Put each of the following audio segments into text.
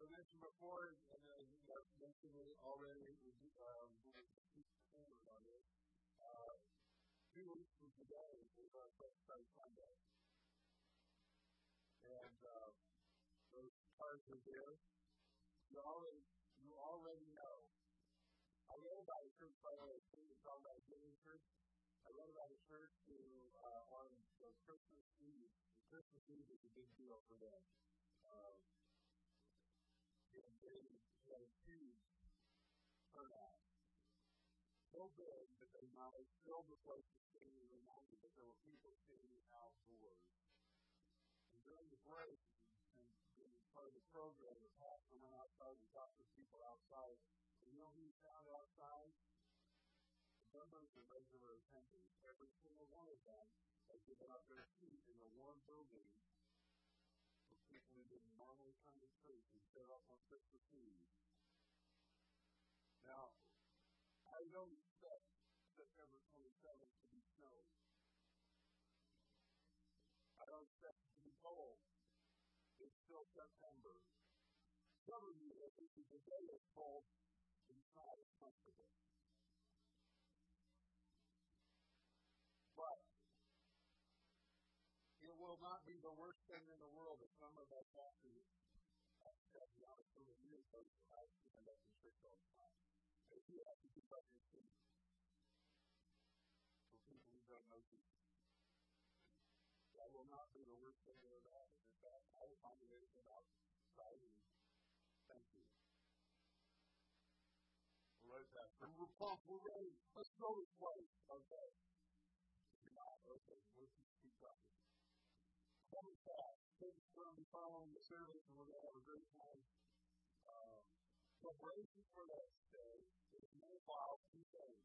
I mentioned before, and you guys mentioned it already, on it. 2 weeks from today is our Black Sunday. And those cards are there. You already know. I read about a church, by the way, it's called by Giving Church. I read about a church who, on Christmas Eve, is a big deal for them. And they had a huge turnout. So big that they now filled the place with singing and reminded that there were people singing outdoors. And during the break, and part of the program, the pastor went outside and talked to people outside. And you know who he found outside? Members of regular attendance. Every single one of them had given up their seat in a warm building for people who didn't normally come to church and set up on Christmas Eve. Now, I don't expect September 27th to be snowy. I don't expect it to be cold. It's still September. Some of you have been the day it's cold and it's not as comfortable. But it will not be the worst thing in the world if some of us have to accept the opportunity to live those lives and let the church all the time. If you have to keep up your feet for people who don't know Jesus, that will not be the worst thing in the world. In fact, I will find a way to get outside and thank you. We're right back. We're pumped. We're ready. Let's go this way. Okay. You're not okay. Let's just keep talking. Coming back. Thank you for following the service, and we're going to have a great time. Preparation for that day is made by two things.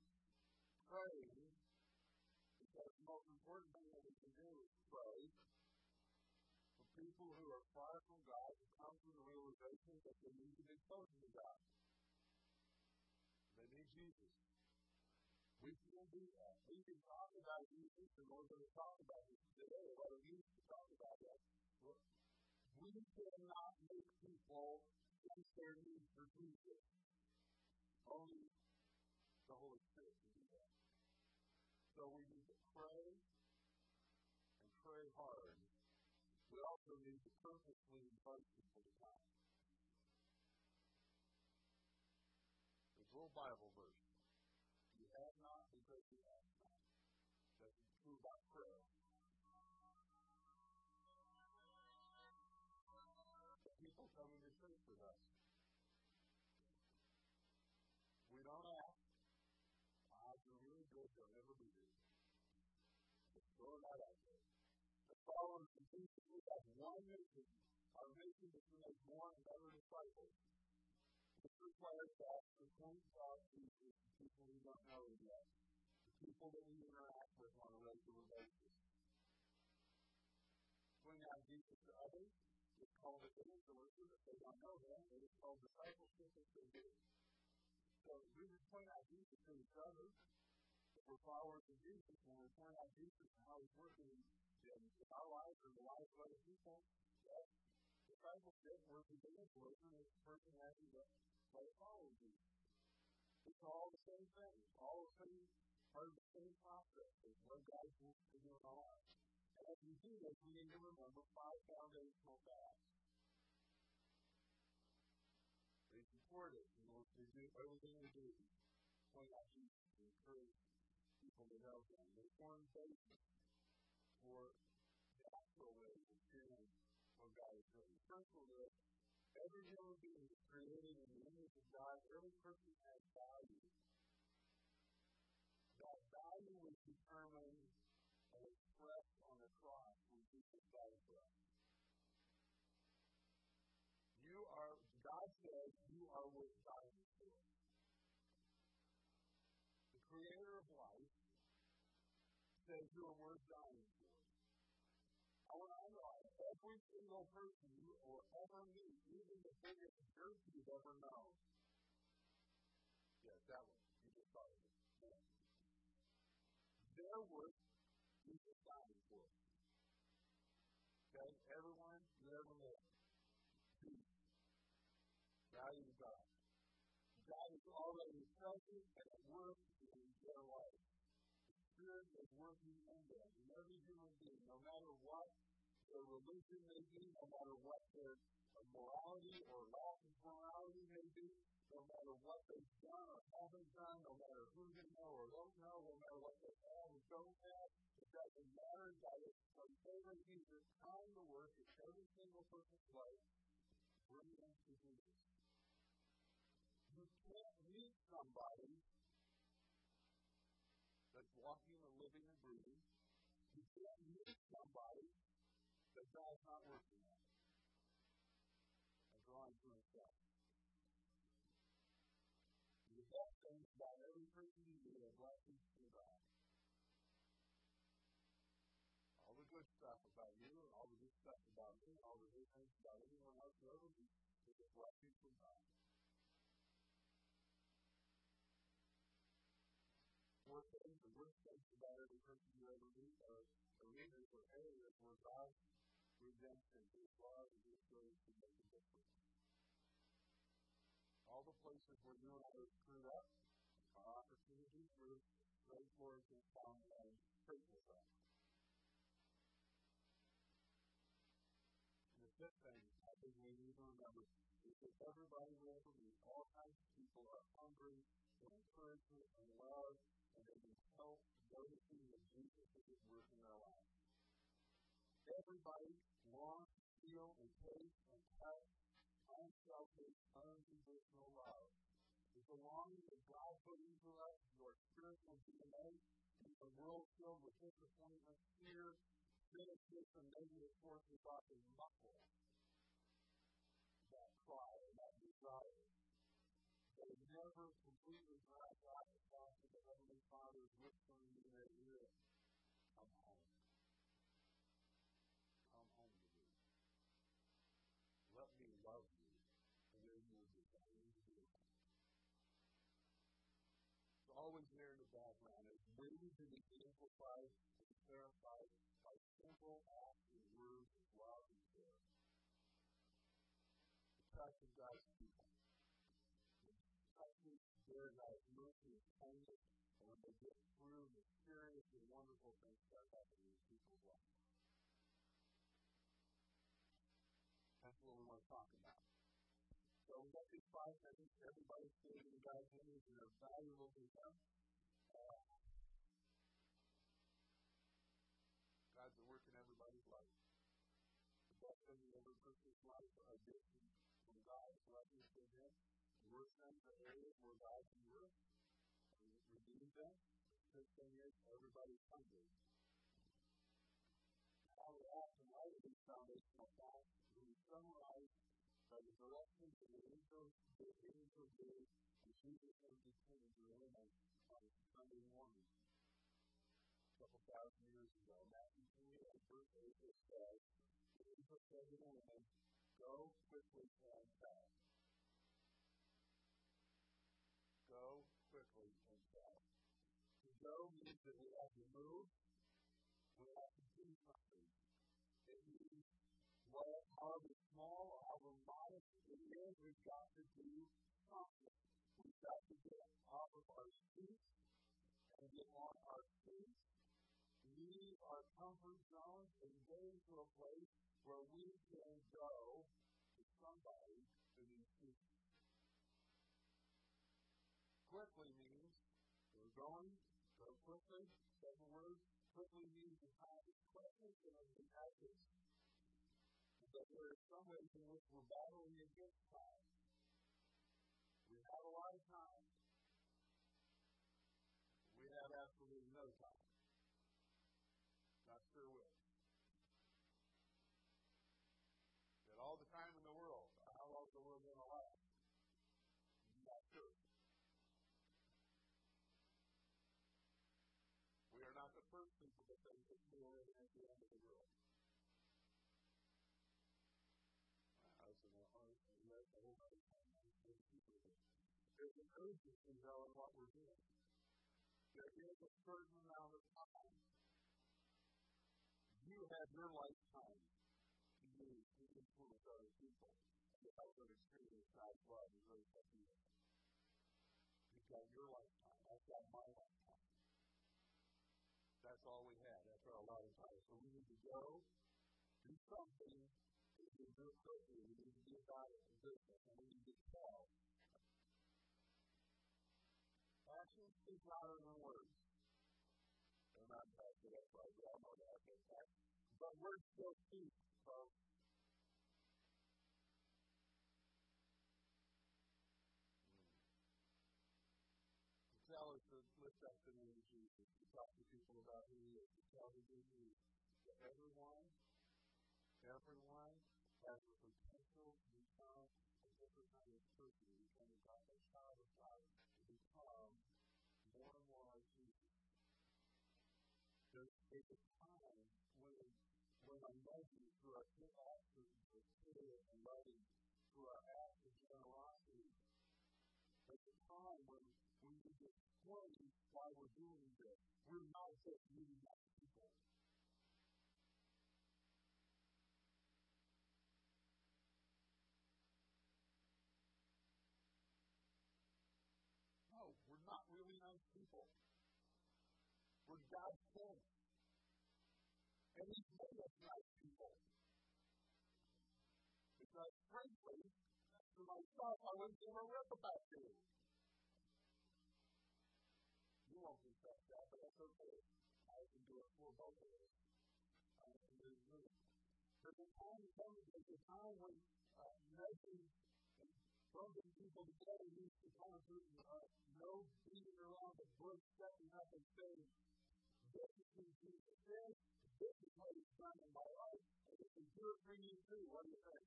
Praying, because the most important thing that we can do is pray for people who are far from God and come to the realization that they need to be closer to God. They need Jesus. We can do that. We can talk about Jesus, and we're going to talk about this today. We're going to use to talk about that. We cannot make people sense their need for Jesus. Only the Holy Spirit can do that. So we need to pray and pray hard. We also need to purposely invite people to God. There's a little Bible verse. You have not because you ask not. That's true by prayer. People coming to church with us. We don't ask. Odds are really good, they'll never be good. Just throw that out there. The followers of Jesus, we have one mission. Our mission is to make more and better disciples. This requires that the point of Jesus to people we don't know yet, the people that we interact with on a regular basis. Bring out Jesus to others. It's called evangelism. If they don't know that, it is called discipleship if they do. So we just point out Jesus to each other. If we're followers of Jesus, and we point out Jesus and how he's working in our lives and the lives of other people, that discipleship works with evangelism is the person having to follow Jesus. It's all the same thing. It's all the same part of the same process. It's what God wants to do in our lives. And as we do this, we need to remember 5 foundational facts. They support it. You know, we do everything we do. Point out Jesus and encourage people to know Him. They form basis for natural ways of doing what God is doing. First of all, every human being is created in the image of God. Every person has value. That value is determined and expressed on the cross when Jesus died for us. God says you are worth dying for. The Creator of life says you are worth dying for. I want to underline every single person you will ever meet, even the biggest jerk you've ever known. Yes, that one. You just thought of it. Yeah. Their worth Jesus died for. Okay? Everyone you ever met. They're already instructed and at work in their life. The Spirit is working in them. And every human being, no matter what their religion may be, no matter what their morality or lack of morality may be, no matter what they've done or haven't done, no matter who they know or don't know, no matter what they have or don't have, it doesn't matter. God is from favoring Jesus, trying to work in every single person's life, bringing them to Jesus. You can't meet somebody that's walking and living and breathing. You can't meet somebody that God's not working on and drawing to Himself. The best thing about every person you do is liking to God. All the good stuff about you, and all the good stuff about me, all the good things about anyone else over you is liking to God. The worst things about every person you ever meet are the reasons or areas where God's redemption, His love, and His grace can make a difference. All the places where you and I are screwed up are opportunities for great glory to be found in our faithful life. And the fifth thing I think we need to remember is that everybody we ever meet, all kinds of people, are hungry for encouragement and love, and they need help noticing that Jesus is working in our lives. Everybody longs to feel and taste and touch unselfish, unconditional love. It's a longing that God put into us, into our spiritual DNA, into a world filled with disappointment, fear, cynicism, and negative forces often muffle that cry and that desire. They never completely drive out the fact that the Heavenly Father is whispering in their ear, "Come home. Come home to me. Let me love you, and then you'll be done." It's always there in the background. It's waiting to be amplified and clarified by simple acts and words of love and care. The touch of God's people. There God's mercy and kindness, and when they get through the serious and wonderful things that happen in people's lives. That's what we want to talk about. So we've got these 5 minutes. Everybody's saving God's hands, and they're valuable to them. God's at work in everybody's life. The best thing in every person's life are gifts from God, blessings from Him. Work them to areas where God can work and redeem them. The fifth thing is everybody's hungry. How we act in light of these foundational facts will be summarized by the direction to the angel gave to Jesus and His King Jerusalem on Sunday morning a couple thousand years ago. Matthew 28, verse 8, it says, "The angel said to the woman, 'Go quickly and fast.'" Go quickly and fast. To go means that we have to move, we have to do something. It means however small, however modest it is, we've got to do something. We've got to get off of our feet and get on our feet, leave our comfort zone, and go to a place where we can go to somebody who needs Jesus. Quickly means we're going, go quickly. Second word, quickly means the time is precious and it's an active. So there are some ways in which we're battling against time. We have a lot of time. We have absolutely no time. Not sure which. Got all the time in the world. How long is the world going to last? Not sure. First people that think that we are living at the end of the world. There's an urgency though in what we're doing. There is a certain amount of time. You have your lifetime to use to influence other people and to help them experience God's love and grace. I've got your lifetime. I've got my lifetime. That's all we have. That's our allotted time. So we need to go do something that we do quickly. We need to get out of the business, and we need to tell. Actions speak louder than words. They're not faster, that's right. We all know that. But words still speak, folks. Tell us to lift up the name of Jesus, to talk to people about who He is, to tell who He is. To everyone has the potential to become a different kind of person, to become a child of God, to become more and more like Jesus. There's a time when I love you through our good actions, through our spirit and loving, through our acts of generosity. There's a time when we need to explain why we're doing this. We're not just meeting up people. No, we're not really nice people. We're God's son. And He's made us nice people. Because frankly, to myself, I wouldn't give a rip about you. You won't confess that, but that's okay. I can do it for both of us. I can do it for you. There's a time when measuring and bumping people together needs to come through no beating around the bush, stepping up and saying, this is who Jesus is, this is what He's done in my life, and if you do it for you too, what do you think?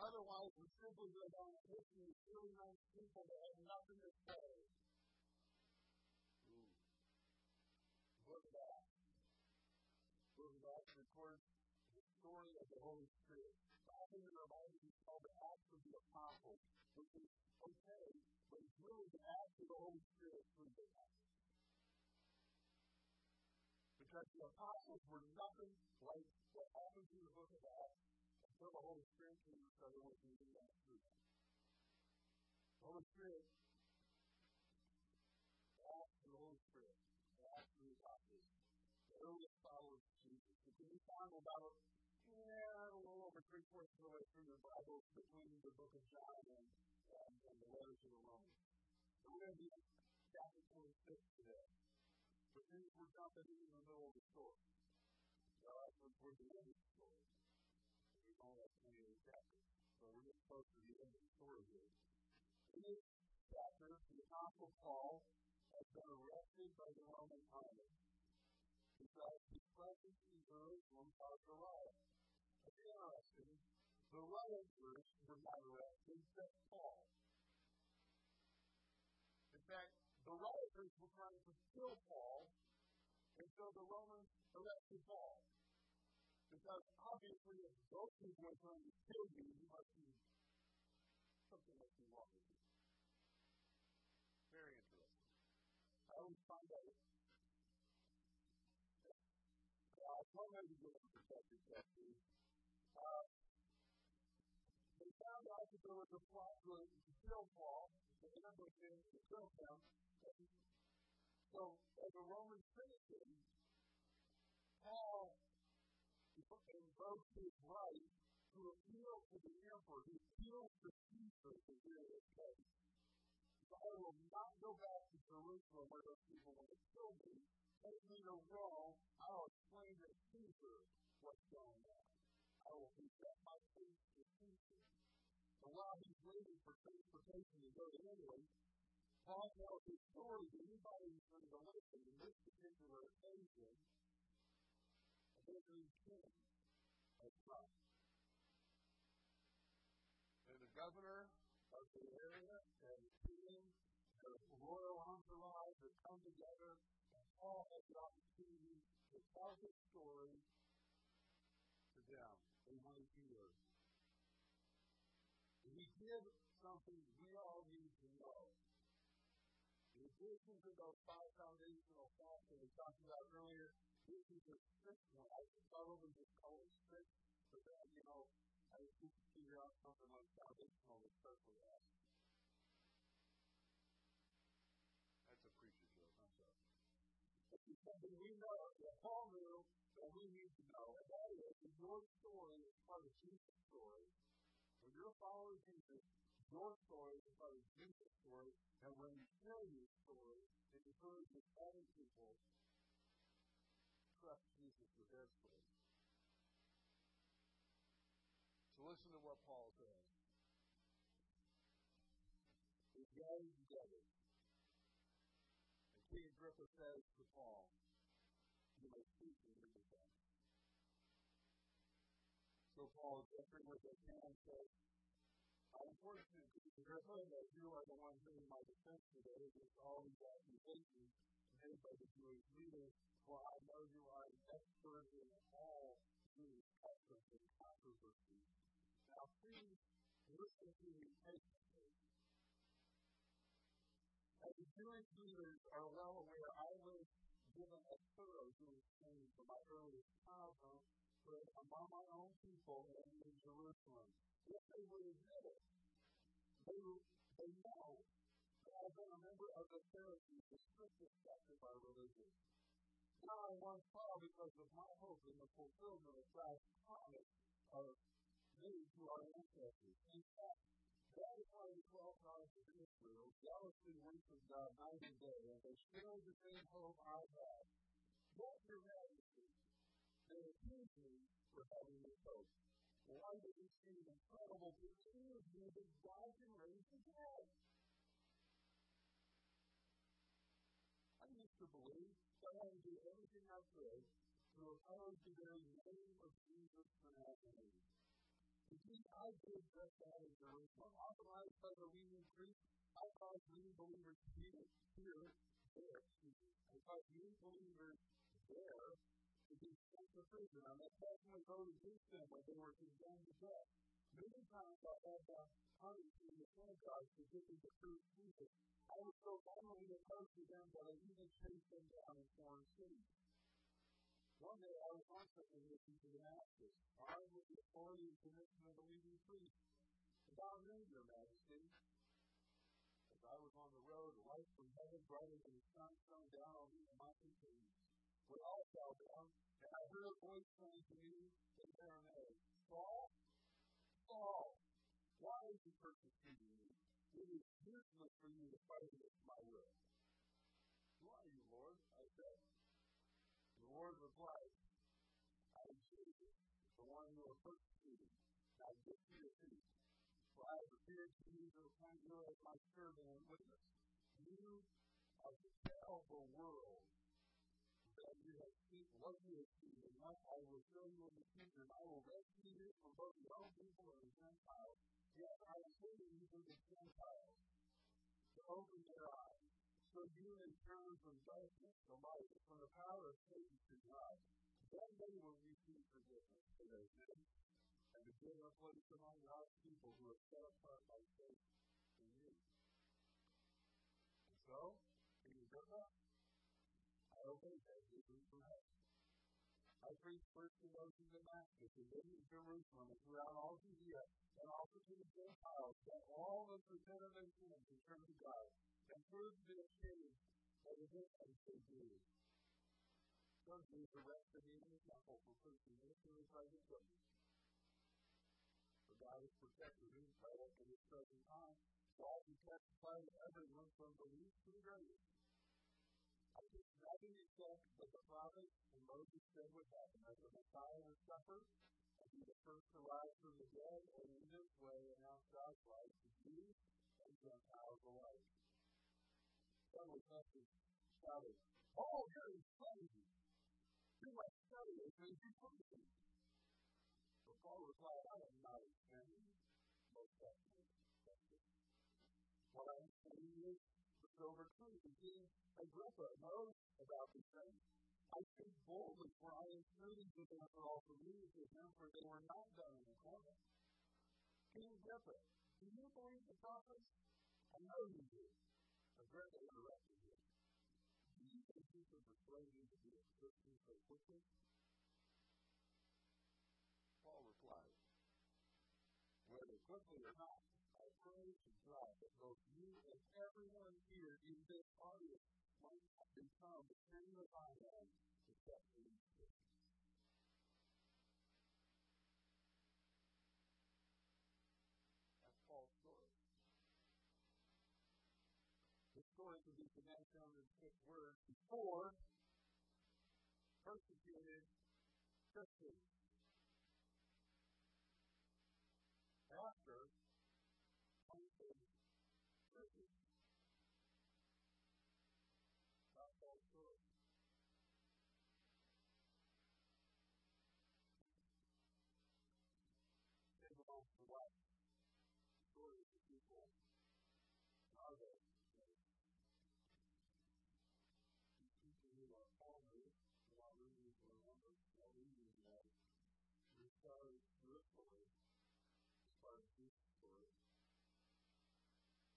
Otherwise, we simply go down and listen to really nice people that have nothing to say. Look back records the story of the Holy Spirit. Often it reminds me of the acts of the apostles, which is okay, but it's really the acts of the Holy Spirit through the Acts. Because the apostles were nothing like what happens in the book of Acts. So the Holy Spirit came and started working in that truth. The Holy Spirit, the Acts of the Apostles, the earliest followers of Jesus, the new found about, a little over three-fourths of the way through the Bible between the book of John and the letters of the Romans. So we're going to be in chapter 26 today. But then we're jumping in the middle of the story. We're the end of the story. So we're getting close to the end of the story here. In this chapter, the Apostle Paul has been arrested by the Roman army because his presence in Jerusalem caused a riot. It's interesting. The rioters were not arrested, except Paul. In fact, the rioters were trying to kill Paul, and so the Romans arrested Paul. Because obviously, if those people are trying to kill you, you must be something must be wrong with you. Very interesting. I always find that one way to get a perspective question. They found out that there was a plot related to kill Paul, the number of things to kill him. So, as a Roman citizen, Paul invoked his right to appeal to the emperor, to appeal to Caesar to hear his case. So I will not go back to Jerusalem where those people want to kill me. Take me to Rome. I will explain to Caesar what's going on. I will present my case to Caesar. And while he's waiting for transportation to go to Italy, Paul tells his story to anybody who's going to listen in this particular occasion. And the governor of the area and the king, the royal entourage that come together, and all have the opportunity to tell his story to them. They want to hear. He did something we all need to know. In addition to those five foundational facts that we talked about earlier, this is the sixth one. I can probably just call it six, but then, I you can figure out something like salvational that's certainly absent. That's a preacher joke, I'm sorry. It's something we know that Paul knew that we need to know, and that is that your story is part of Jesus' story. When you're a follower of Jesus, your story is part of Jesus' story, and when you tell your story, it encourages other people to trust Jesus with their story. So listen to what Paul says. We're gathered together. King Agrippa says to Paul, "You may speak to me with them." So Paul, gesturing with his hand, says, "I'm fortunate, King Agrippa, that you are the one doing my defense today against all these accusations made by the Jewish leaders, for I know you are an expert in all Jewish customs and controversies. Now please listen to me patiently. As the Jewish leaders are well aware, I was given a thorough Jewish training from my earliest childhood, but among my own people and in Jerusalem, if they would admit it, they know that I've been a member of the Pharisees, the strictest sect of our religion. Now I once saw, because of my hope in the fulfillment of God's promise of these who are ancestors. In fact, that is why the 12 tribes of Israel jealously went from God night and day, and they shared the same hope I had. What your majesty, they accuse me for having this hope. Why did you see an incredible picture of you that God can raise his head? I used to believe that I would do everything I could to oppose the very name of Jesus for Nazareth. Indeed, I did just that in Jerusalem. Authorized by the leading priests, I caused new believers there to be sent to prison. I made them go to Jerusalem when they were condemned to death. Many times I had them punished in the synagogues for giving the truth to Jesus. I was so violently opposed to them that I even chased them down in foreign cities. One day I was also commissioned to Damascus, armed with the authority and commission of the leading priests. And I knew, Your Majesty, as I was on the road, a light from heaven brighter than the sun shone down on me and my companions. We all fell down, and I heard a voice saying to me in Aramaic, 'Saul, Saul, why are you persecuting me? It is useless for you to fight against my will.' 'Who are you, Lord?' I said. The Lord replied, 'I am Jesus, the one who are persecuted. Now get to your feet, for I have appeared to you to appoint you as my servant and witness. You are to tell the world that you have seen what you have seen, and what I will show you in the future, and I will rescue you from both your own people and the Gentiles. Yes, I am sending you to the Gentiles to open their eyes, so you may turn from darkness to light, from the power of Satan to God. Then they will receive forgiveness for their sins, and begin a place among God's people who are set apart by faith in you.' And so, in Agrippa, I obeyed that vision from heaven. I preached first to those in Damascus, and then in Jerusalem, and throughout all Judea, and also to the Gentiles, that all of the generation of the Church of God, and proved their shame that it is as they do. Some Jews arrested me in the temple for preaching anything I did with me. For God has protected me by us in this present time, while he testified to everyone from the least to the greatest. I did nothing except that the prophets and Moses said what happened, that the Messiah would suffer, and be the first to rise from the dead, and in this way announce God's life to Jews and Gentiles alike. Several pastors shouted, 'Oh, that is crazy! You must study as soon as you come to me.' But Paul replied, 'I am not explaining most pastors. What I am saying is, over truth, and King Agrippa knows about these things. I speak boldly, for I entreated to them for all to leave with them, for they were not done in the corner. King Agrippa, do you believe the prophets? I know you do.' Agrippa interrupted him. 'Do you think you can persuade me to be a Christian so quickly?' Paul replied, whether or not I pray to God that both you and everyone here in this audience might become the same as I am to set free. That's Paul's story. The story can be condensed down in 6 words: before persecuted Christians. After unsaved Christians. That's our story. They belong to what? The story of the people. Are they? These people who are always while reading for a number, while reading that, we started peripherally. Story.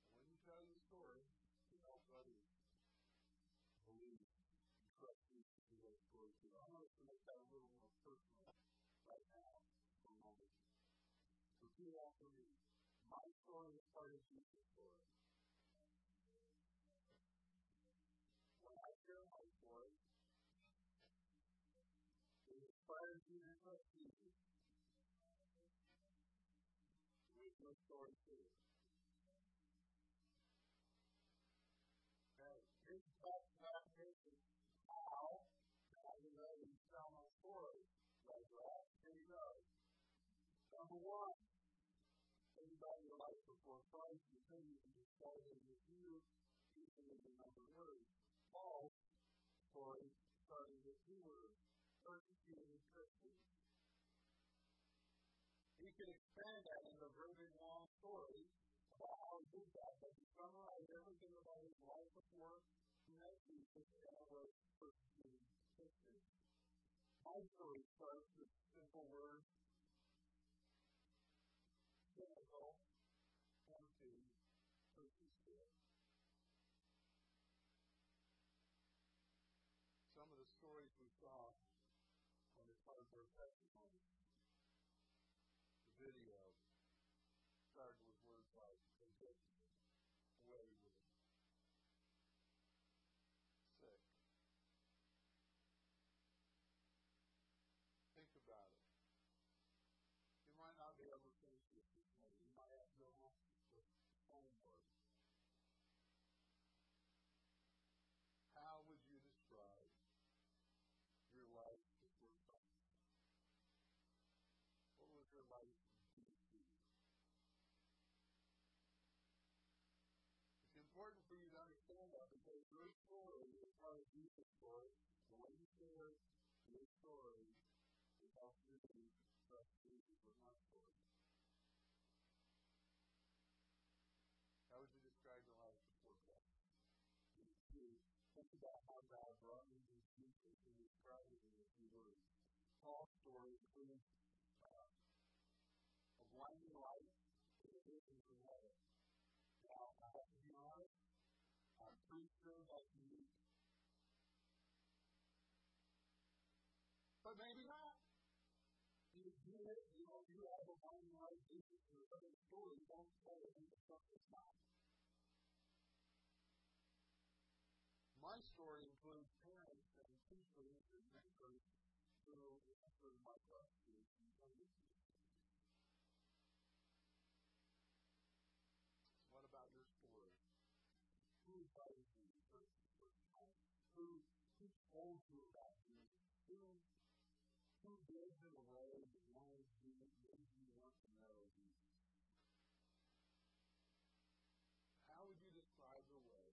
And when you tell your story, you help others believe and trust Jesus in those stories. I'm going to make that a little more personal right now for a moment. Repeat after me. My story is part of Jesus' story. When I share my story, it inspires you to trust Jesus. No story to it. Here's the fact about this is how I know you tell my story. Like, well, here you go. Number one, think about your life before Christ, and then you can just tell it with you, even in the number of words. Paul's story started with 2 words: persecuted Christians. You can expand that into a very long story about how he did that, but he summarized everything about his life before he met Jesus and was persecuted Christians. My story starts with a simple word: cynical, empty, empty spirit. Some of the stories we saw on the part of our testimony video started with words like convicted, wayward, sick. Think about it. You might not be able to finish this this morning. You might have no homework. How would you describe your life before Christ? What was your life? It's important for you to understand that because your story is part of Jesus' story. So when you share your story, it helps you to trust Jesus with my story. How would you describe your life before Christ? Think about how God brought you to Jesus and described it in a few words. Paul's story includes a blinding light and a vision from heaven. Now, I have to be honest, I'm pretty sure that's unique. But maybe not. You do it, you know, you have a mind like Jesus in your own story, don't tell it into something's not. My story includes parents and teachers and mentors who entered my class in Sunday school. What about your story? Who invited you to church the first time? Who told you about Jesus? Who gave you the way that wanted you to made you want to know Jesus? How would you describe the way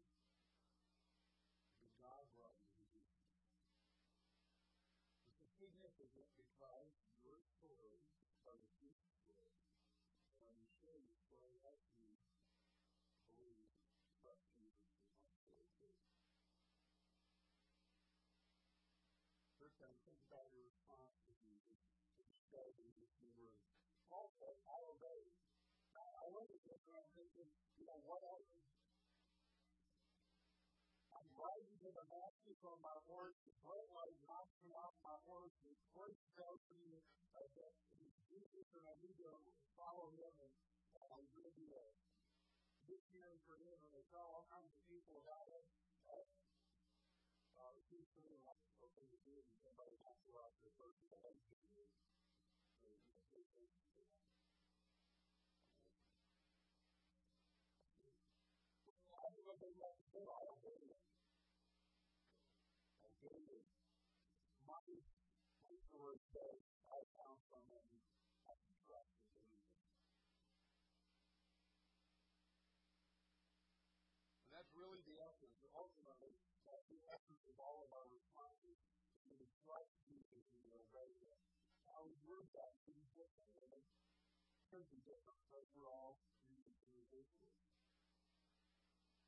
that God brought you to Jesus? It's significant because your story started Jesus' story. And when you share your story after you, believe, trust Jesus in my story too. First time, think about your response to Jesus and show Jesus in the room. Also, I obey. I look at this and I'm thinking, you know, what happened? I'm riding to the masters on my horse, the bright light knocking off my horse, and the voice tells me that Jesus and I need to follow him and on a good day. This year for him, and they tell all kinds of people about it. He's pretty much okay to do, and somebody has to go out to the first place to do it. So you can take it to do that. I don't know what they want to do. I don't do it. I do it. My story says, I found somebody I can trust to believe in. And that's really the essence. Ultimately, that's the essence of all of our responses. We can trust Jesus and obey Him. How we work that is different. Church is different, but we're all unique individuals.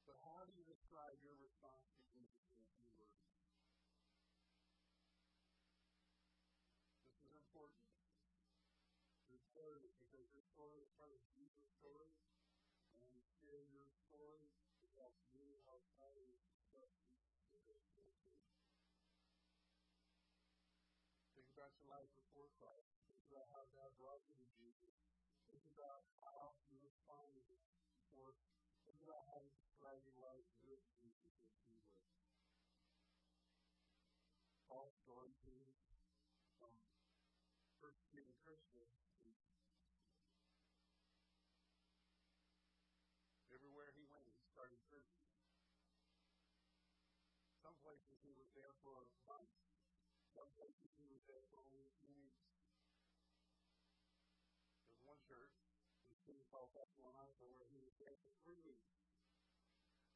But how do you describe your response to Jesus in a few words? This is important. Your story, because your story is part of Jesus' story, and when you share your story, it helps you outside of your story. Think about your life before Christ. Think about how God brought you to Jesus. Think about how you responded to Him before. Think about how you describe your life with Jesus in two ways. All stories lead from persecuting Christians. Everywhere he went, he started churches. Some places he was there for months. Some places he was there for only a few weeks. There's one church, the city called Thessalonica, where he was there for 3 weeks.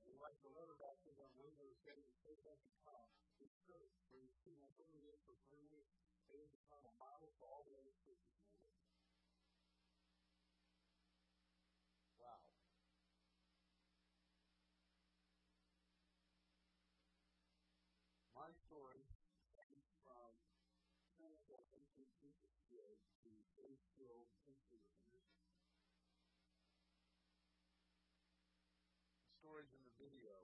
And he writes a letter back to them later saying that they didn't come. This church, where he's been only there for 3 weeks, they didn't come a mile to all the other churches. Wow. My story comes from trying to teach Jesus skills to faith skills into the mission. The stories in the video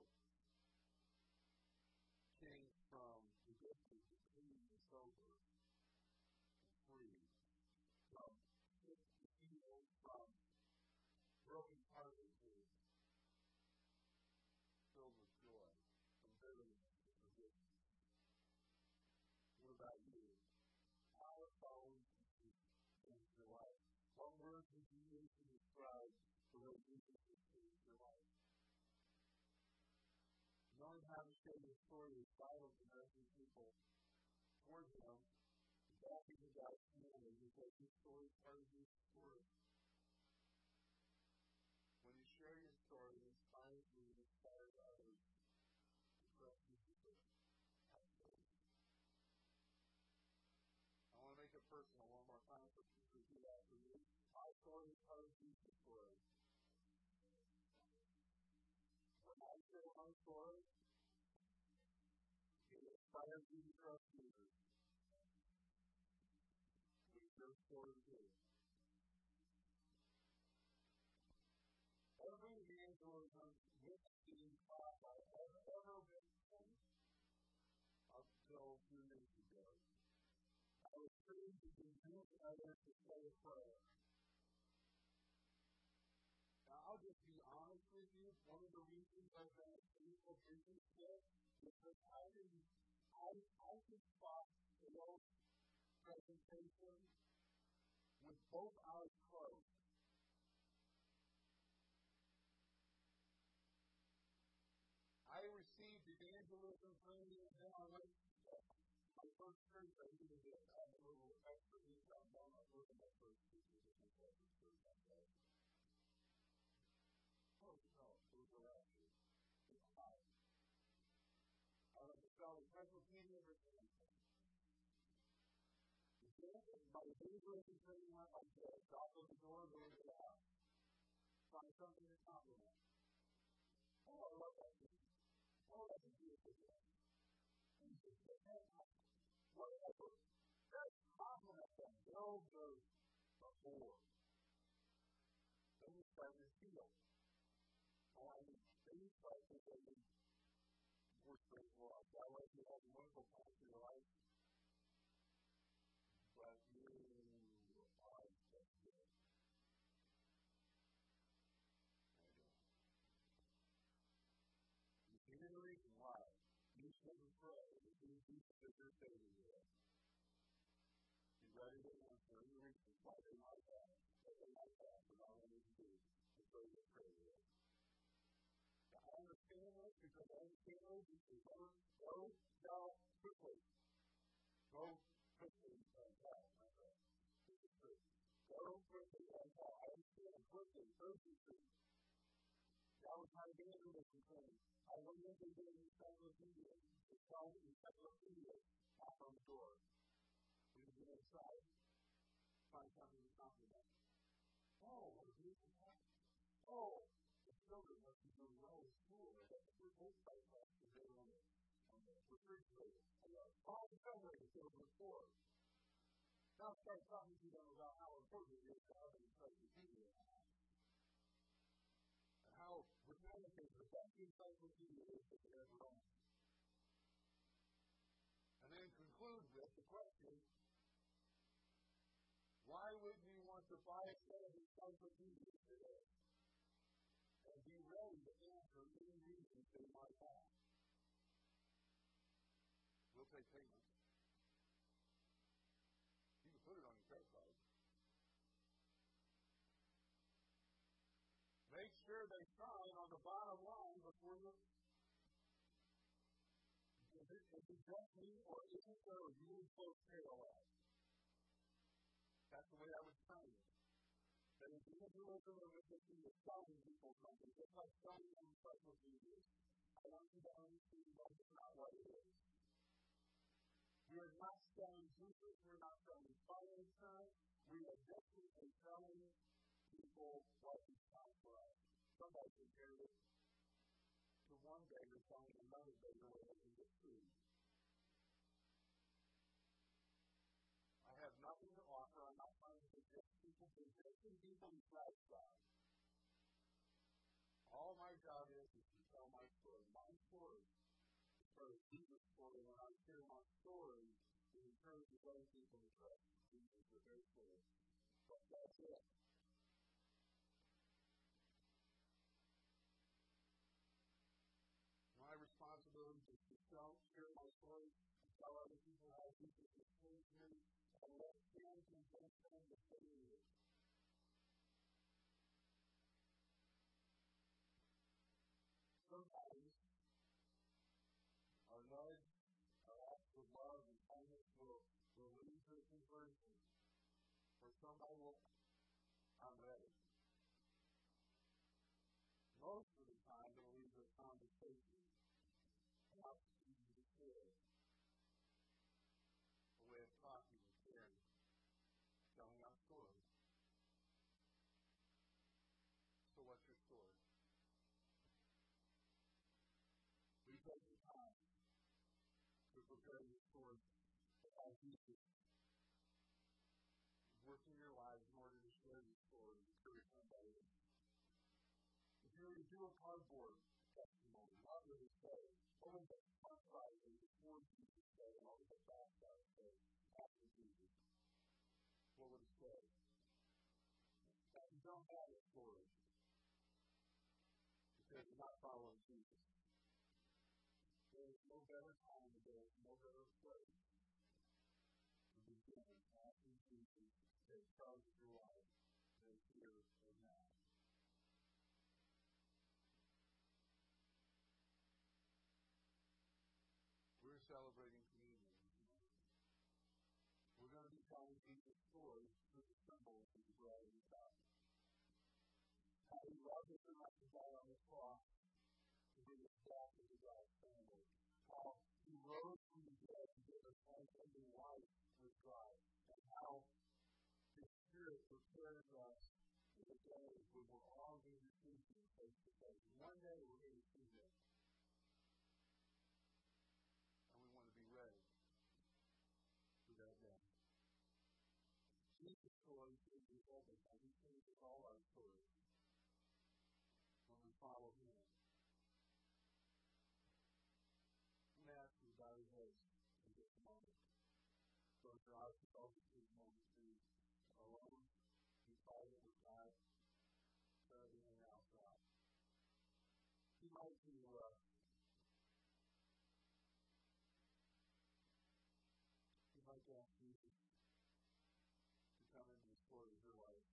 came from the distance of clean and sober and free, from sick and healed, from broken hearted to filled with joy, from bitterness to forgiveness. About you. How following Jesus changed your life? What words would you use to describe the way Jesus has changed your life? Knowing how to share your story with vital American people toward Him is often about family because your story is part of your story. When you share your story, it inspires you and inspires others to trust Jesus. Personal one more time for you to do that for me. My story is part of Jesus' story. When I share my story, it inspires you to trust Jesus. It's your story too. Every evangelism witnessing class I have ever witnessed up until a few minutes ago, I was trained to convince others to say a prayer. Now, I'll just be honest with you. One of the reasons I've been a spiritual business here is because I can spot sales presentations with both eyes closed. I received evangelism training and then I went to church. My first church I did was at a little expertise on one of those in my first churches at my first church on that. Oh, no, it was around here. It was high. I was a fellow Presbyterian or something. My evangelism training went like this. I'll go to the door, go to the house. Find something to compliment. Oh, I love that thing. Oh, that's a beautiful thing. And she said, whatever, that compliment that builds those before. Then you start to feel. And then you start to think, we're grateful. I like you have a wonderful time in your life. But you are just good. that you're saving you with. He's ready to answer any reason why they might have, but they might have, and all they need to do is go to pray with. Now, I understand this because I understand this is go now quickly. Go quickly and tell, my friend. This is true. Go quickly and tell. I understand quickly, urgency. That was my daily mission training. I remember doing the same with media. The song in the same with media. Knock on the door. When you get inside, find something to talk about. Oh, what is this? Oh, the children must be doing well in school. They have to do both sides of the day on the refrigerator. And all the children are still before. Now start talking to them about how important it is to have them start to do that. How regenerative the best encyclopedia is that they ever own. And then conclude with the question, why would you want to buy a set of encyclopedia today and be ready to answer any reasons they might have? We'll take payments. You can put it on your credit card. Make sure they sign on the bottom line before you. Is it just me, or isn't there a really close parallel? That's the way I would sign it. That is individualism and religion is signing people something. Just like signing on the side of Jesus. I want you to understand that it's not what it is. We are not selling Jesus. We're not selling finance time. We are definitely selling people what is time for us. Somebody compared it to one day to find another day where they can get food. I have nothing to offer. I'm not trying to convince people. Convincing people is lifestyle. All my job is to tell my story. My story is for a Jesus story. When I share my story, it encourages other people to trust Jesus with their story. But that's it. Is to share my story, to tell other people how Jesus has changed me, and let them convince them that they need it. Sometimes our nudge, our acts of love and kindness will lead to a conversion, or somebody will, I'm ready. Most of the time, it will lead to a conversation. A way of talking and caring, telling our story. So what's your story? We take the time to prepare your story about Jesus, working your lives in order to share your story and encourage somebody else. If you were to do a cardboard testimony, what would it say? What was the front side and before Jesus said, and what was the back side and after Jesus? What would it say? That you don't have a story. Because you're not following Jesus. There is no better time, there is no better place to begin asking Jesus to come to your life than here and now. Celebrating communion. We're going to be telling Jesus' story through the symbols of the bread and cup. How he loved us enough to die on the cross to give us back to God's family. How he rose from the dead to give us life and new life with God. And how his Spirit prepares us for the day when we're all going to see him face to face. One day we're going to see him. Jesus' story changes everything. He changes all our stories when we follow him. I'm going to ask you to bow your heads in just a moment. Close your eyes and focus for a moment to alone, be silent with God, serving and outside. He might be like that Jesus to come into the story of her life.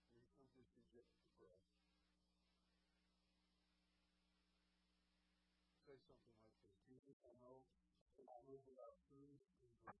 And he comes into Egypt to pray. Say something like this: Jesus, I know that I live without food and drink.